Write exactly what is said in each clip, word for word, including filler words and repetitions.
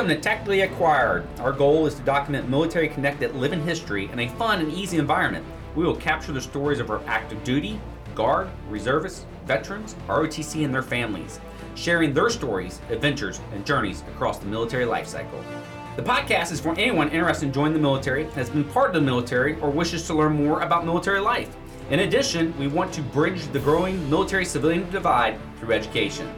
Welcome to Tactically Acquired. Our goal is to document military-connected living history in a fun and easy environment. We will capture the stories of our active duty, Guard, Reservists, Veterans, R O T C, and their families, sharing their stories, adventures, and journeys across the military life cycle. The podcast is for anyone interested in joining the military, has been part of the military, or wishes to learn more about military life. In addition, we want to bridge the growing military-civilian divide through education.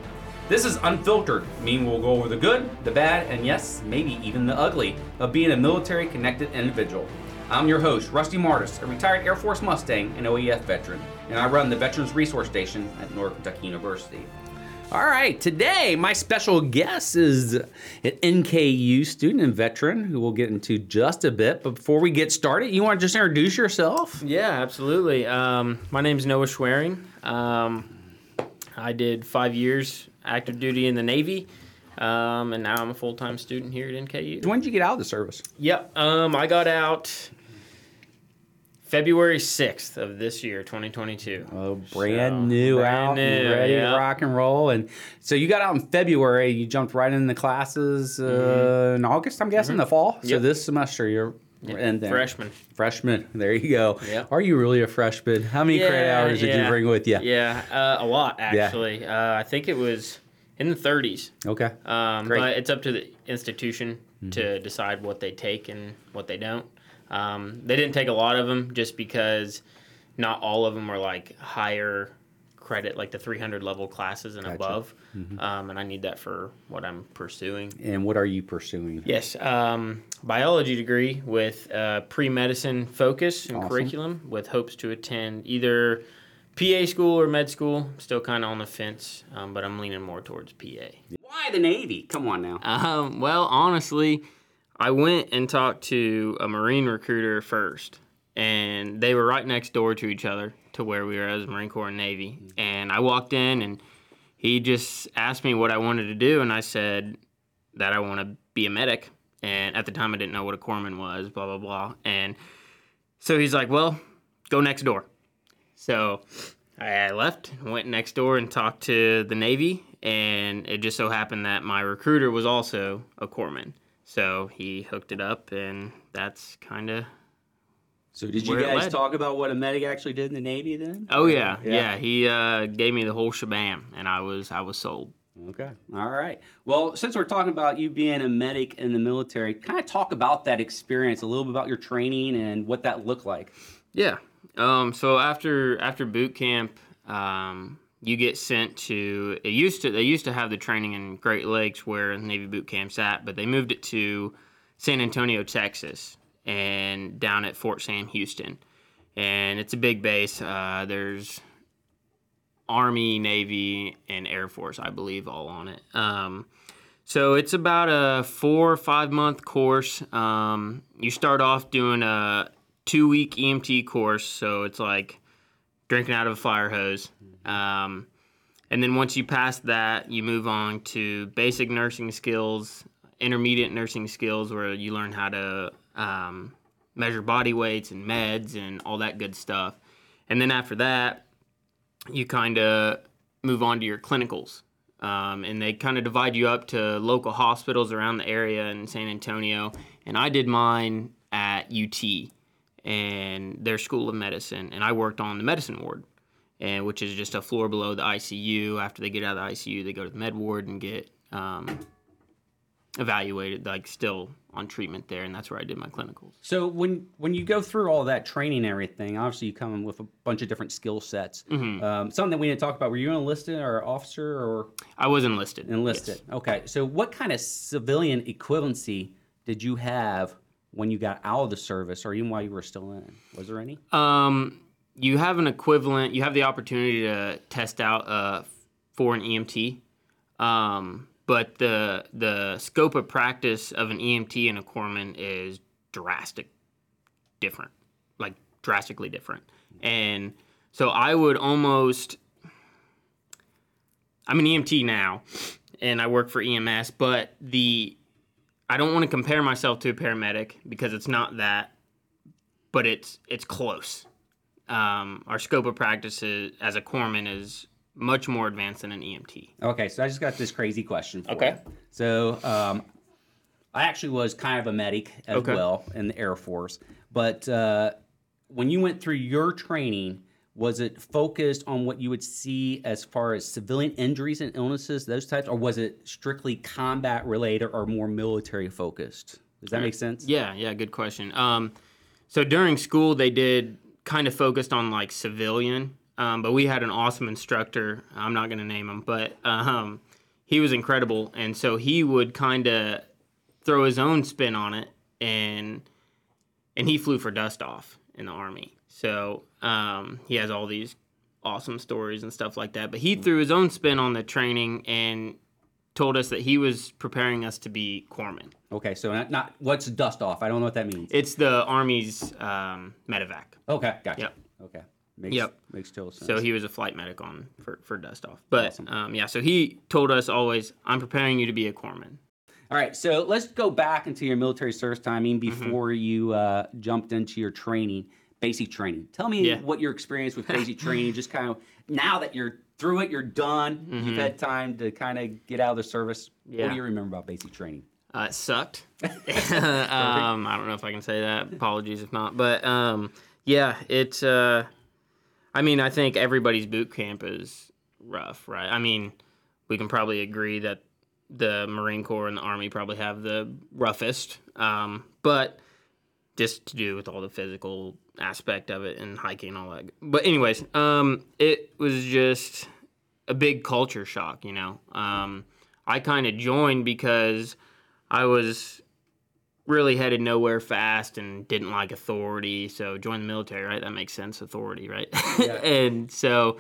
This is unfiltered, meaning we'll go over the good, the bad, and yes, maybe even the ugly of being a military-connected individual. I'm your host, Rusty Martis, a retired Air Force Mustang and O E F veteran, and I run the Veterans Resource Station at Northern Kentucky University. All right, today my special guest is an N K U student and veteran who we'll get into just a bit. But before we get started, you want to just introduce yourself? Yeah, absolutely. Um, my name's Noah Schwering. Um, I did five years active duty in the Navy, um, and now I'm a full-time student here at N K U. When did you get out of the service? Yep, um, I got out February sixth of this year, twenty twenty-two. Oh, brand so, new brand out, new, ready yeah. to rock and roll. And so you got out in February. You jumped right into classes uh, mm-hmm. in August, I'm guessing, mm-hmm. the fall. Yep. So this semester you're yep. in there. Freshman. Freshman. There you go. Yep. Are you really a freshman? How many yeah, credit hours yeah. did you bring with you? Yeah, uh, a lot, actually. Yeah. Uh, I think it was in the thirties. Okay. Um, Great. But it's up to the institution mm-hmm. to decide what they take and what they don't. Um, they didn't take a lot of them just because not all of them were like higher credit, like the three hundred level classes and gotcha. above. Mm-hmm. Um, and I need that for what I'm pursuing. And what are you pursuing? Yes. Um, biology degree with uh, pre-medicine focus and awesome. curriculum with hopes to attend either P A school or med school. Still kind of on the fence, um, but I'm leaning more towards P A. Why the Navy? Come on now. Um, well, honestly, I went and talked to a Marine recruiter first, and they were right next door to each other to where we were as Marine Corps and Navy. And I walked in, and he just asked me what I wanted to do, and I said that I want to be a medic. And at the time, I didn't know what a corpsman was, blah, blah, blah. And so he's like, well, go next door. So I left, went next door and talked to the Navy, and it just so happened that my recruiter was also a corpsman. So he hooked it up, and that's kind of. So did you guys talk about what a medic actually did in the Navy then? Oh yeah, yeah. yeah. He uh, gave me the whole shebang, and I was I was sold. Okay, all right. Well, since we're talking about you being a medic in the military, kind of talk about that experience a little bit, about your training and what that looked like. Yeah. Um, so after after boot camp, um, you get sent to, it used to, they used to have the training in Great Lakes where Navy boot camp's at, but they moved it to San Antonio, Texas, and down at Fort Sam Houston. And it's a big base. Uh, there's Army, Navy, and Air Force, I believe, all on it. Um, so it's about a four or five month course. Um, you start off doing a two week E M T course. So it's like drinking out of a fire hose. Um, and then once you pass that, you move on to basic nursing skills, intermediate nursing skills, where you learn how to um, measure body weights and meds and all that good stuff. And then after that, you kind of move on to your clinicals. Um, and they kind of divide you up to local hospitals around the area in San Antonio. And I did mine at U T and their School of Medicine. And I worked on the medicine ward. And which is just a floor below the I C U. After they get out of the I C U, they go to the med ward and get um, evaluated, like still on treatment there, and that's where I did my clinicals. So when when you go through all that training and everything, obviously you come in with a bunch of different skill sets. Mm-hmm. Um, something that we didn't talk about, were you enlisted or an officer? Or I was enlisted. Enlisted, yes. Okay. So what kind of civilian equivalency did you have when you got out of the service, or even while you were still in? Was there any? Um... You have an equivalent, you have the opportunity to test out uh, for an E M T, um, but the the scope of practice of an E M T and a corpsman is drastic, different, like drastically different. And so I would almost, I'm an E M T now, and I work for E M S, but the I don't want to compare myself to a paramedic because it's not that, but it's it's close. Um, our scope of practice is, as a corpsman is much more advanced than an E M T. Okay, so I just got this crazy question for okay. you. So um, I actually was kind of a medic as okay. well in the Air Force. But uh, when you went through your training, was it focused on what you would see as far as civilian injuries and illnesses, those types, or was it strictly combat related or more military focused? Does that make sense? Yeah, yeah, good question. Um, so during school, they did kind of focused on like civilian, um, but we had an awesome instructor. I'm not going to name him, but um, he was incredible. And so he would kind of throw his own spin on it, and and he flew for dust off in the Army. So um, he has all these awesome stories and stuff like that. But he threw his own spin on the training and told us that he was preparing us to be corpsmen. Okay, so not, not what's dust off? I don't know what that means. It's the Army's um, medevac. Okay, gotcha. Yep. Okay, makes, yep. makes total sense. So he was a flight medic on for, for dust off. But awesome. um, yeah, so he told us always, I'm preparing you to be a corpsman. All right, so let's go back into your military service time, even before mm-hmm. you uh, jumped into your training. Basic training. Tell me yeah. what your experience with basic training, just kind of now that you're through it, you're done, mm-hmm. you've had time to kind of get out of the service. Yeah. What do you remember about basic training? Uh, it sucked. um, I don't know if I can say that. Apologies if not. But um, yeah, it's, uh, I mean, I think everybody's boot camp is rough, right? I mean, we can probably agree that the Marine Corps and the Army probably have the roughest, um, but just to do with all the physical aspect of it and hiking and all that. But anyways, um, it was just a big culture shock, you know. Um, I kind of joined because I was really headed nowhere fast and didn't like authority. So join the military, right? That makes sense, authority, right? Yeah. And so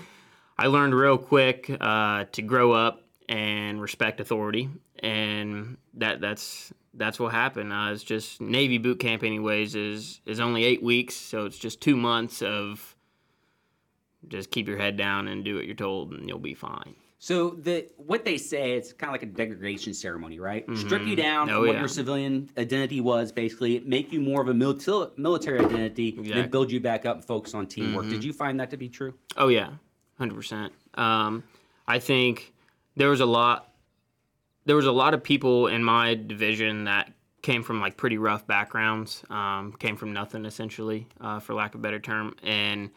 I learned real quick uh, to grow up and respect authority, and that that's... That's what happened. Uh, it's just Navy boot camp anyways is is only eight weeks, so it's just two months of just keep your head down and do what you're told, and you'll be fine. So the what they say, it's kind of like a degradation ceremony, right? Mm-hmm. Strip you down oh, from what yeah. your civilian identity was, basically. Make you more of a mil- military identity, exactly. Then build you back up and focus on teamwork. Mm-hmm. Did you find that to be true? Oh, yeah, one hundred percent. Um, I think there was a lot... There was a lot of people in my division that came from, like, pretty rough backgrounds, um, came from nothing, essentially, uh, for lack of a better term. And,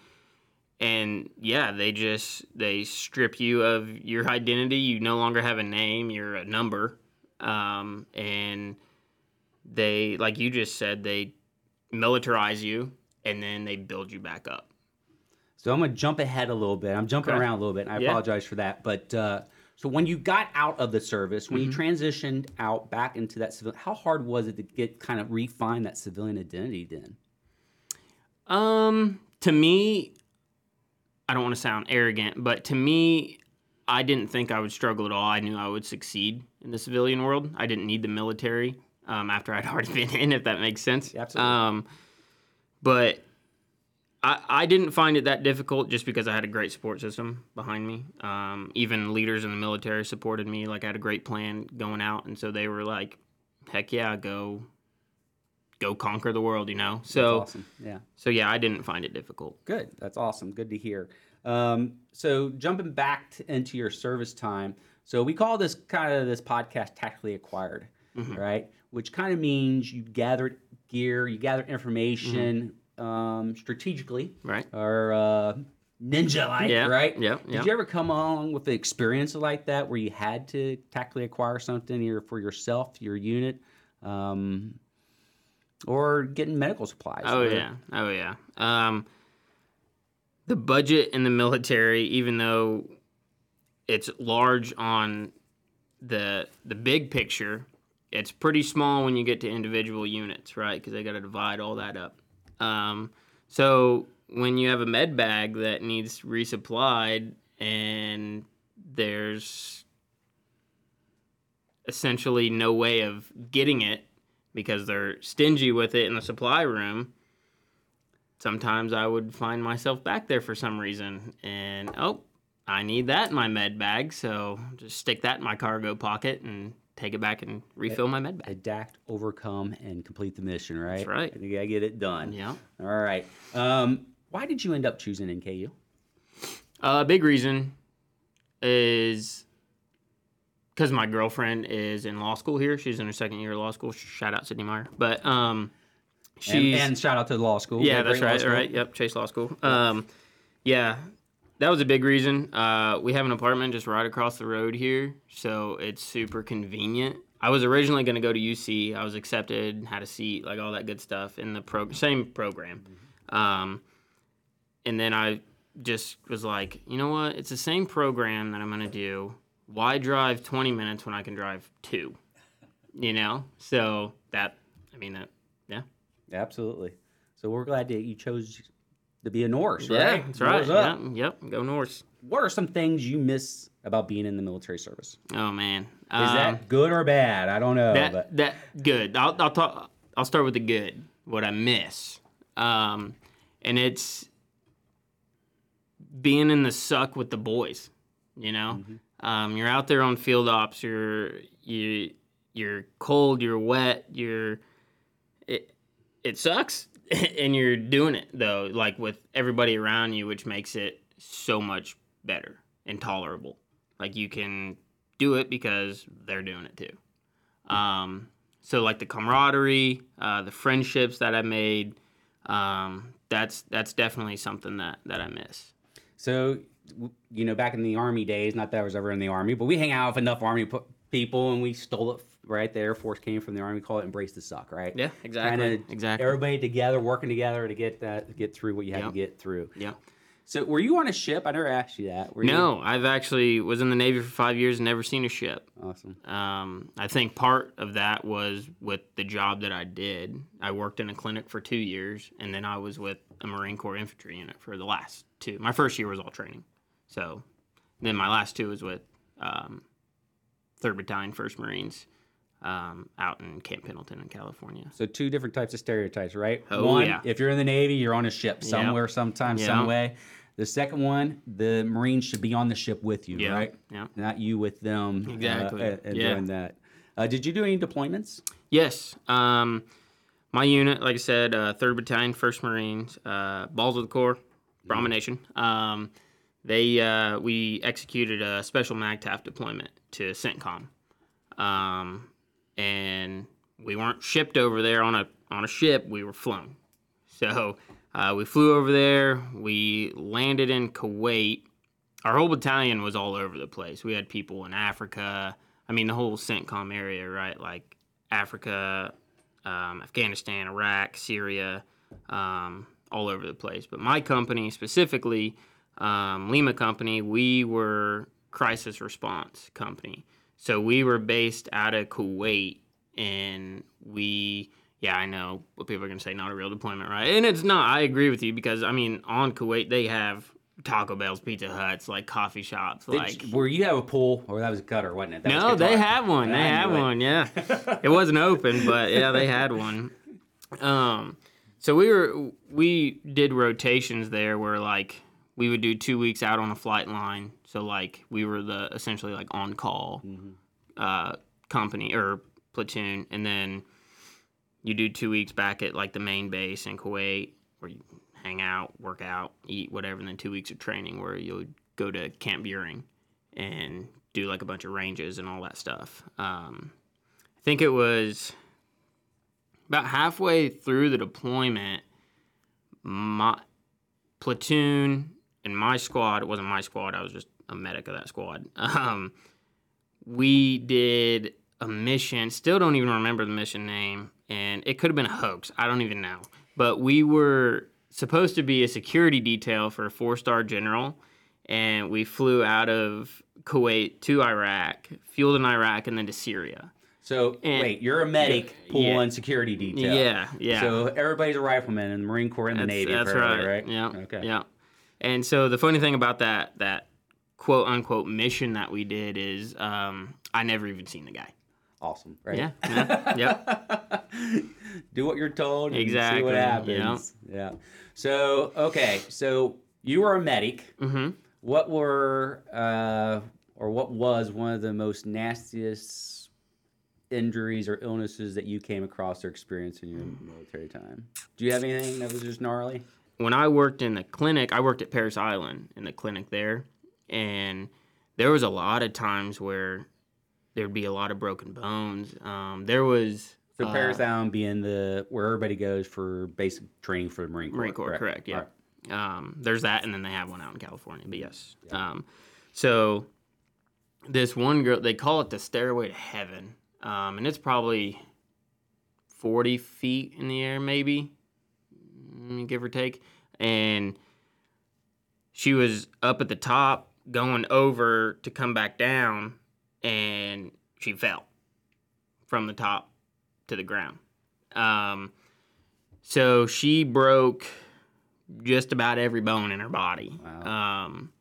and yeah, they just they strip you of your identity. You no longer have a name. You're a number. Um, and they, like you just said, they militarize you, and then they build you back up. So I'm going to jump ahead a little bit. I'm jumping okay. around a little bit, and I yeah. apologize for that. But... Uh... So when you got out of the service, when mm-hmm. you transitioned out back into that civilian, how hard was it to get kind of refine that civilian identity then? Um, to me, I don't want to sound arrogant, but to me, I didn't think I would struggle at all. I knew I would succeed in the civilian world. I didn't need the military um, after I'd already been in, if that makes sense. Yeah, absolutely. Um, but... I didn't find it that difficult just because I had a great support system behind me. Um, even leaders in the military supported me. Like, I had a great plan going out, and so they were like, heck yeah, go go conquer the world, you know? So, that's awesome. Yeah. So, yeah, I didn't find it difficult. Good. That's awesome. Good to hear. Um, so, jumping back to, into your service time, so we call this kind of this podcast Tactically Acquired, mm-hmm. right? Which kind of means you gathered gear, you gathered information, mm-hmm. Um, strategically, right, or uh, ninja-like, yeah, right? Yeah, yeah. Did you ever come along with an experience like that where you had to tactically acquire something either for yourself, your unit, um, or getting medical supplies? Oh, right? yeah. Oh, yeah. Um, the budget in the military, even though it's large on the the big picture, it's pretty small when you get to individual units, right, because they got to divide all that up. Um, so when you have a med bag that needs resupplied and there's essentially no way of getting it because they're stingy with it in the supply room, sometimes I would find myself back there for some reason and, oh, I need that in my med bag, so just stick that in my cargo pocket and take it back and refill my med bag. Adapt, overcome, and complete the mission, right? That's right. You gotta get it done. Yeah. All right. Um, why did you end up choosing N K U? A uh, big reason is because my girlfriend is in law school here. She's in her second year of law school. Shout out Sydney Meyer. But um, she's... And, and shout out to the law school. Yeah, that's right. Right. Yep, Chase Law School. Um, yeah, that was a big reason. Uh, we have an apartment just right across the road here, so it's super convenient. I was originally going to go to U C. I was accepted, had a seat, like all that good stuff in the pro- same program. Um, and then I just was like, you know what? It's the same program that I'm going to do. Why drive twenty minutes when I can drive two? You know? So that, I mean, that, yeah. Absolutely. So we're glad that you chose to be a Norse, right? Yeah, that's right. Yep, yep, go Norse. What are some things you miss about being in the military service? Oh, man. Is um, that good or bad? I don't know. That, but. that good. I'll, I'll talk. I'll start with the good, what I miss. Um, and it's being in the suck with the boys, you know? Mm-hmm. Um, you're out there on field ops. You're you you're cold. You're wet. You're it. It sucks, and you're doing it though, like with everybody around you, which makes it so much better and tolerable. Like you can do it because they're doing it too. Um, so like the camaraderie, uh, the friendships that I made. Um, that's that's definitely something that, that I miss. So. You know, back in the Army days, not that I was ever in the Army, but we hang out with enough Army p- people, and we stole it, right? The Air Force came from the Army, call it embrace the suck, right? Yeah, exactly. Kinda exactly. Everybody together, working together to get that, to get through what you had yep. to get through. Yeah. So were you on a ship? I never asked you that. Were no, you? I've actually was in the Navy for five years and never seen a ship. Awesome. Um, I think part of that was with the job that I did. I worked in a clinic for two years, and then I was with a Marine Corps infantry unit for the last two. My first year was all training. So then my last two was with um, third battalion first Marines um, out in Camp Pendleton in California. So two different types of stereotypes, right? Oh, one, yeah. If you're in the Navy, you're on a ship somewhere, yep. sometime, yep. some way. The second one, the Marines should be on the ship with you, yep. right? Yeah. Not you with them. Exactly. Uh, and yeah. doing that. Uh, did you do any deployments? Yes. Um, my unit, like I said, uh, third Battalion, first Marines, uh, Balls of the Corps, Brahmin Nation. Um, They uh, we executed a special MAGTAF deployment to CENTCOM, um, and we weren't shipped over there on a on a ship. We were flown, so uh, we flew over there. We landed in Kuwait. Our whole battalion was all over the place. We had people in Africa. I mean, the whole CENTCOM area, right? Like Africa, um, Afghanistan, Iraq, Syria, um, all over the place. But my company specifically. Um, Lima Company, we were crisis response company. So we were based out of Kuwait, and we, yeah, I know what people are going to say, not a real deployment, right? And it's not. I agree with you because, I mean, on Kuwait, they have Taco Bell's, Pizza Huts, like coffee shops. Did like, you, where you have a pool, or that was a gutter, wasn't it? That no, was they had one. They I had one, it. yeah. It wasn't open, but, yeah, they had one. Um, so we were, we did rotations there where, like, we would do two weeks out on a flight line, so like we were the essentially like on call mm-hmm. uh, company or platoon, and then you do two weeks back at like the main base in Kuwait where you hang out, work out, eat whatever, and then two weeks of training where you'll go to Camp Buehring and do like a bunch of ranges and all that stuff. Um, I think it was about halfway through the deployment, my platoon. In my squad, it wasn't my squad, I was just a medic of that squad. Um, we did a mission, still don't even remember the mission name, and it could have been a hoax, I don't even know. But we were supposed to be a security detail for a four-star general, and we flew out of Kuwait to Iraq, fueled in Iraq, and then to Syria. So, and, wait, you're a medic yeah, pulling yeah. security detail. Yeah, yeah. So everybody's a rifleman in the Marine Corps and the Navy. That's right, right? Yeah, okay. yeah. And so the funny thing about that that quote unquote mission that we did is um, I never even seen the guy. Awesome, right? Yeah. yeah yep. Do what you're told. And exactly. See what happens. Yep. Yeah. So okay, so you were a medic. Mm-hmm. What were uh, or what was one of the most nastiest injuries or illnesses that you came across or experienced in your military time? Do you have anything that was just gnarly? When I worked in the clinic, I worked at Parris Island in the clinic there, and there was a lot of times where there'd be a lot of broken bones. Um, there was... So uh, Parris Island being the where everybody goes for basic training for the Marine Corps. Marine Corps, correct, correct yeah. Right. Um, there's that, and then they have one out in California, but yes. Yeah. Um, so this one girl, they call it the Stairway to Heaven, um, and it's probably forty feet in the air, maybe, give or take. And she was up at the top going over to come back down, and she fell from the top to the ground. Um, so she broke just about every bone in her body. Wow. Um,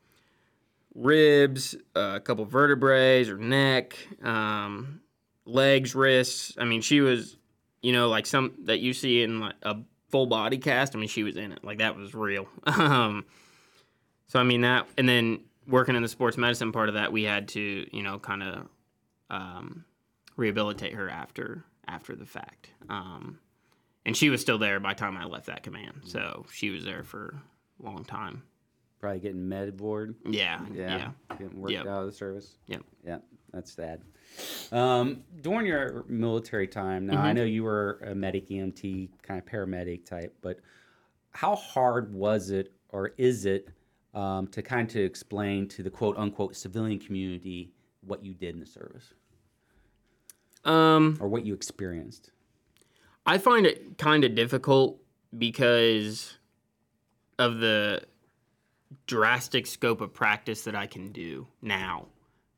ribs, uh, a couple vertebrae, her neck, um, legs, wrists. I mean, she was, you know, like some that you see in like a full body cast. I mean, she was in it. Like, that was real. um, so, I mean, that, and then working in the sports medicine part of that, we had to, you know, kind of um, rehabilitate her after after the fact. Um, and she was still there by the time I left that command. So she was there for a long time. Probably getting med board. Yeah. Yeah. yeah. Getting worked yep. out of the service. Yep. Yeah. That's sad. Um, during your military time, now mm-hmm. I know you were a medic, E M T, kind of paramedic type, but how hard was it or is it um, to kind of explain to the quote unquote civilian community what you did in the service? Um, or what you experienced? I find it kind of difficult because of the drastic scope of practice that I can do now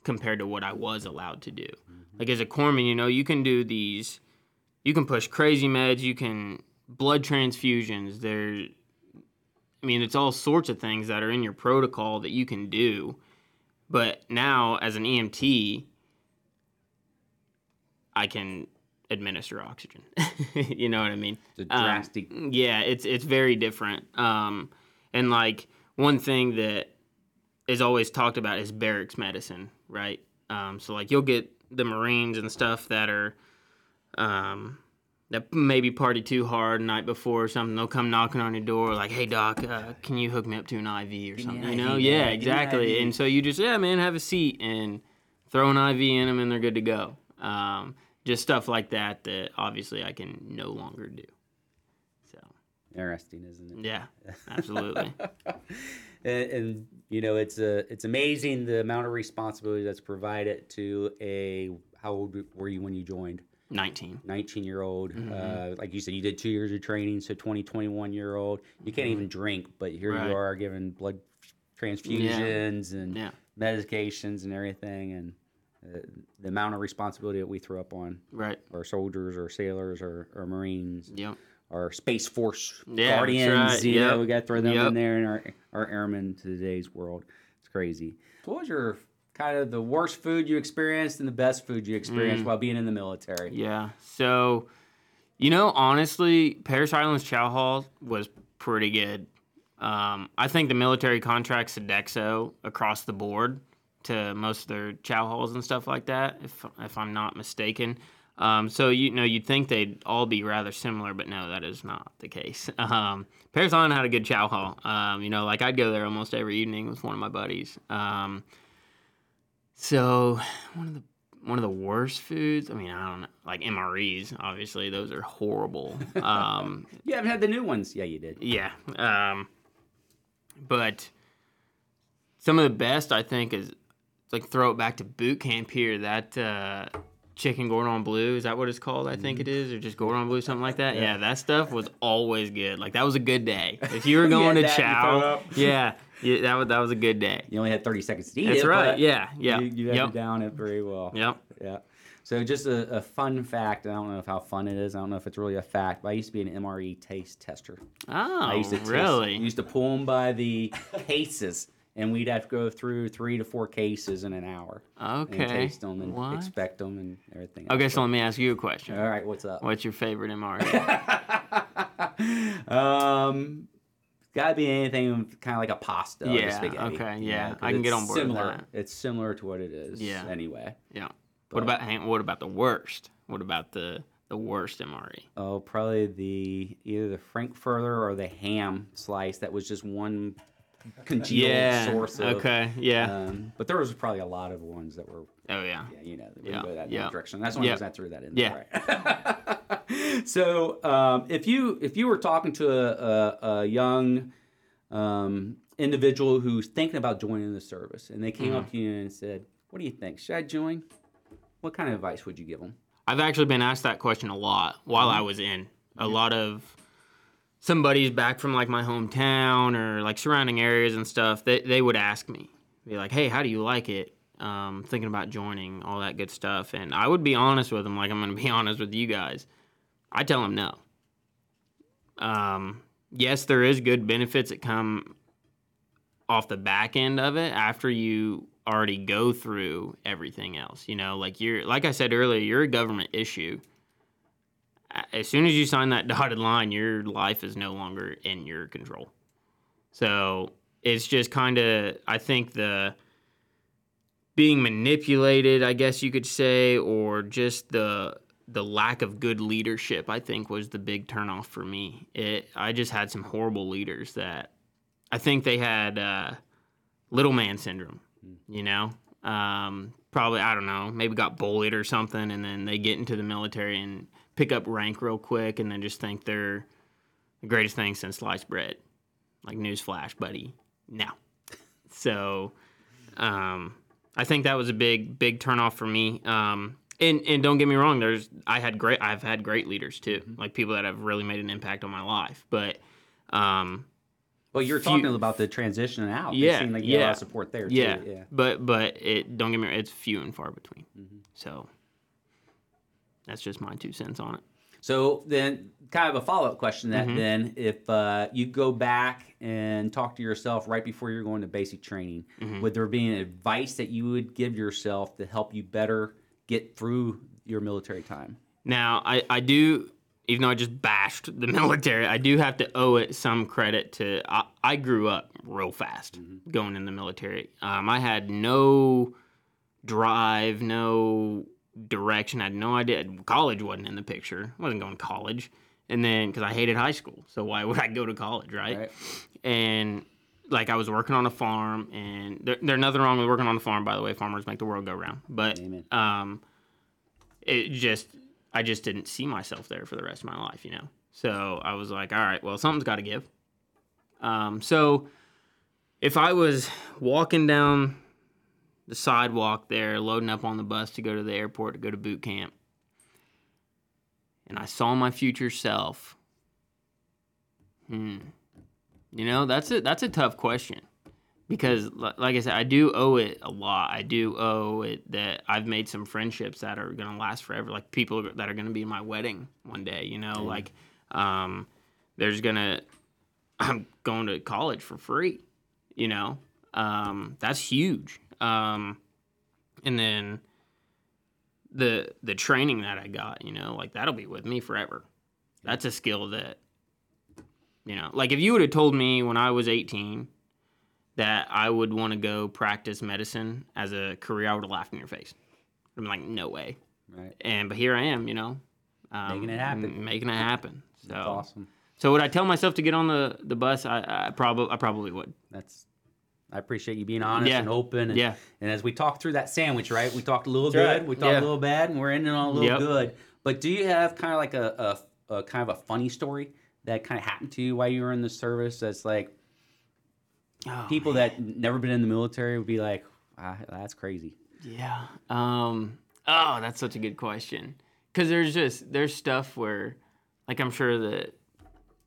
compared to what I was allowed to do. Mm-hmm. Like as a corpsman, you know, you can do these, you can push crazy meds, you can blood transfusions. There, I mean, it's all sorts of things that are in your protocol that you can do. But now as an E M T, I can administer oxygen. You know what I mean? It's a drastic. Um, yeah, it's it's very different. Um, and like one thing that is always talked about is barracks medicine, right? Um, so like you'll get the Marines and stuff that are um, that maybe party too hard the night before or something. They'll come knocking on your door like, "Hey doc, uh, can you hook me up to an I V or something?" You know? Yeah, exactly. And so you just yeah, man, have a seat and throw an I V in them, and they're good to go. Um, Just stuff like that that obviously I can no longer do. So interesting, isn't it? Yeah, absolutely. and, and you know, it's a it's amazing the amount of responsibility that's provided to a. How old were you when you joined? Nineteen. Nineteen-year-old. Mm-hmm. Uh, like you said, you did two years of training, so twenty, twenty-one-year-old. You can't mm-hmm. even drink, but here right. you are giving blood transfusions yeah. and yeah. medications and everything, and. Uh, the amount of responsibility that we throw up on right. our soldiers or sailors or, or Marines, yep. our Space Force yeah, guardians, right. you yep. know, we got to throw them yep. in there, and our, our airmen to today's world. It's crazy. What was your kind of the worst food you experienced and the best food you experienced mm. while being in the military? Yeah. So, you know, honestly, Parris Island's chow hall was pretty good. Um, I think the military contracts Sodexo across the board to most of their chow halls and stuff like that, if if I'm not mistaken. Um, so, you know, you'd think they'd all be rather similar, but no, that is not the case. Um, Parris Island had a good chow hall. Um, you know, like I'd go there almost every evening with one of my buddies. Um, so one of the one of the worst foods, I mean, I don't know, like M R Es, obviously, those are horrible. Um, you haven't had the new ones? Yeah, you did. Yeah. Um, but some of the best, I think, is... Like, throw it back to boot camp here. That uh, chicken Gordon Bleu, is that what it's called? I think it is, or just Gordon Bleu, something like that. Yeah, yeah that stuff was always good. Like, that was a good day. If you were going you to chow, yeah, yeah, that was that was a good day. You only had thirty seconds to eat That's it. That's right, yeah, yeah. You, you had yep. it down it very well. Yep. Yeah. So just a, a fun fact, I don't know if how fun it is, I don't know if it's really a fact, but I used to be an M R E taste tester. Oh, I used to really? Test, I used to pull them by the cases. And we'd have to go through three to four cases in an hour. Okay. And taste them and what? Expect them and everything. Okay, so let me ask you a question. All right, what's up? What's your favorite M R E? um, gotta be anything kind of like a pasta. Yeah. Or spaghetti, okay. Yeah, you know, I can get on board similar. With that. It's similar to what it is. Yeah. Anyway. Yeah. But, what about what about the worst? What about the the worst M R E? Oh, probably the either the Frankfurter or the ham slice that was just one. congealed yeah. source of. Okay, yeah. Um, but there was probably a lot of ones that were. Oh, yeah. Yeah, you know, that yeah. go that yeah. direction. That's why yeah. I threw that in there. Yeah. Right. So um, if you if you were talking to a, a, a young um, individual who's thinking about joining the service, and they came mm-hmm. up to you and said, what do you think? Should I join? What kind of advice would you give them? I've actually been asked that question a lot while mm-hmm. I was in. A yeah. lot of somebody's back from like my hometown or like surrounding areas and stuff, they they would ask me, be like, hey, how do you like it? Um, thinking about joining, all that good stuff. And I would be honest with them, like I'm going to be honest with you guys. I tell them no. Um, yes, there is good benefits that come off the back end of it after you already go through everything else. You know, like you're, like I said earlier, you're a government issue. As soon as you sign that dotted line, your life is no longer in your control. So it's just kind of, I think the being manipulated, I guess you could say, or just the the lack of good leadership, I think was the big turnoff for me. It, I just had some horrible leaders that I think they had uh, little man syndrome, you know? Um, probably, I don't know, maybe got bullied or something, and then they get into the military and pick up rank real quick and then just think they're the greatest thing since sliced bread. Like, newsflash, buddy. No. So um, I think that was a big, big turnoff for me. Um, and, and don't get me wrong, there's I had great I've had great leaders too, mm-hmm. like people that have really made an impact on my life. But um, well, you're few, talking about the transition out. Yeah, it seemed like you yeah, had a lot of support there. Yeah, too. yeah. But but it don't get me wrong, it's few and far between. Mm-hmm. So. That's just my two cents on it. So then kind of a follow-up question that mm-hmm. then, if uh, you go back and talk to yourself right before you're going to basic training, mm-hmm. would there be an advice that you would give yourself to help you better get through your military time? Now, I, I do, even though I just bashed the military, I do have to owe it some credit to, I, I grew up real fast mm-hmm. going in the military. Um, I had no drive, no... direction. I had no idea. College wasn't in the picture. I wasn't going to college. And then, because I hated high school, so why would I go to college, right? right. And, like, I was working on a farm, and there, there's nothing wrong with working on a farm, by the way. Farmers make the world go round. But um, it just, I just didn't see myself there for the rest of my life, you know? So I was like, all right, well, something's got to give. Um, so if I was walking down the sidewalk there, loading up on the bus to go to the airport to go to boot camp. And I saw my future self. Hmm. You know, that's a, that's a tough question. Because, like I said, I do owe it a lot. I do owe it that I've made some friendships that are going to last forever. Like, people that are going to be in my wedding one day, you know? Mm. Like, um, there's going to... I'm going to college for free, you know? Um, that's huge. Um, and then the the training that I got, you know, like, that'll be with me forever. That's a skill that, you know, like, if you would have told me when I was eighteen that I would want to go practice medicine as a career, I would have laughed in your face. I'm like, no way. Right. And, but here I am, you know. Um, making it happen. Making it happen. So, that's awesome. So would I tell myself to get on the, the bus? I, I, prob- I probably would. That's I appreciate you being honest yeah. and open. And, yeah. and as we talked through that sandwich, right, we talked a little That's good, right. we talked yeah. a little bad, and we're ending on a little yep. good. But do you have kind of like a, a, a kind of a funny story that kind of happened to you while you were in the service that's like oh, people man. that never been in the military would be like, wow, that's crazy. Yeah. Um, oh, that's such a good question. Because there's just, there's stuff where, like, I'm sure that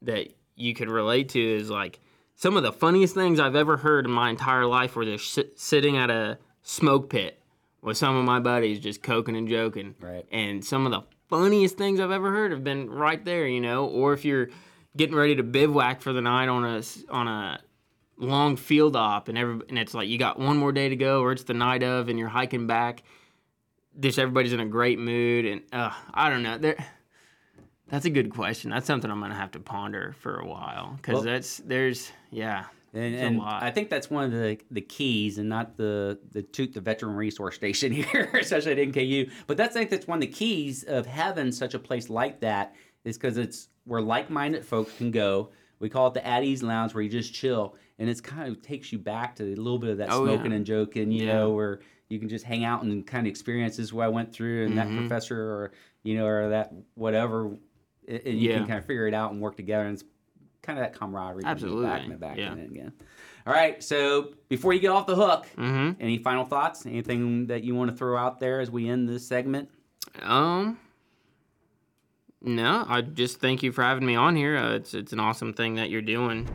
that you could relate to is like, some of the funniest things I've ever heard in my entire life were just sh- sitting at a smoke pit with some of my buddies just coking and joking. Right. And some of the funniest things I've ever heard have been right there, you know. Or if you're getting ready to bivouac for the night on a, on a long field op and every, and it's like you got one more day to go or it's the night of and you're hiking back. Just everybody's in a great mood. And uh, I don't know. There. That's a good question. That's something I'm going to have to ponder for a while because well, that's there's yeah, and, and a lot. I think that's one of the the keys, and not the the toot the Veteran Resource Station here, especially at N K U. But that's I think that's one of the keys of having such a place like that is because it's where like minded folks can go. We call it the At Ease Lounge, where you just chill, and it's kind of takes you back to a little bit of that oh, smoking yeah. and joking, you yeah. know, where you can just hang out and kind of experience this is what I went through, and mm-hmm. that professor, or you know, or that whatever, and you yeah. can kind of figure it out and work together, and it's kind of that camaraderie. Absolutely. Back and back yeah. and again. All right, so before you get off the hook, mm-hmm. any final thoughts? Anything that you want to throw out there as we end this segment? Um. No, I just thank you for having me on here. Uh, it's it's an awesome thing that you're doing.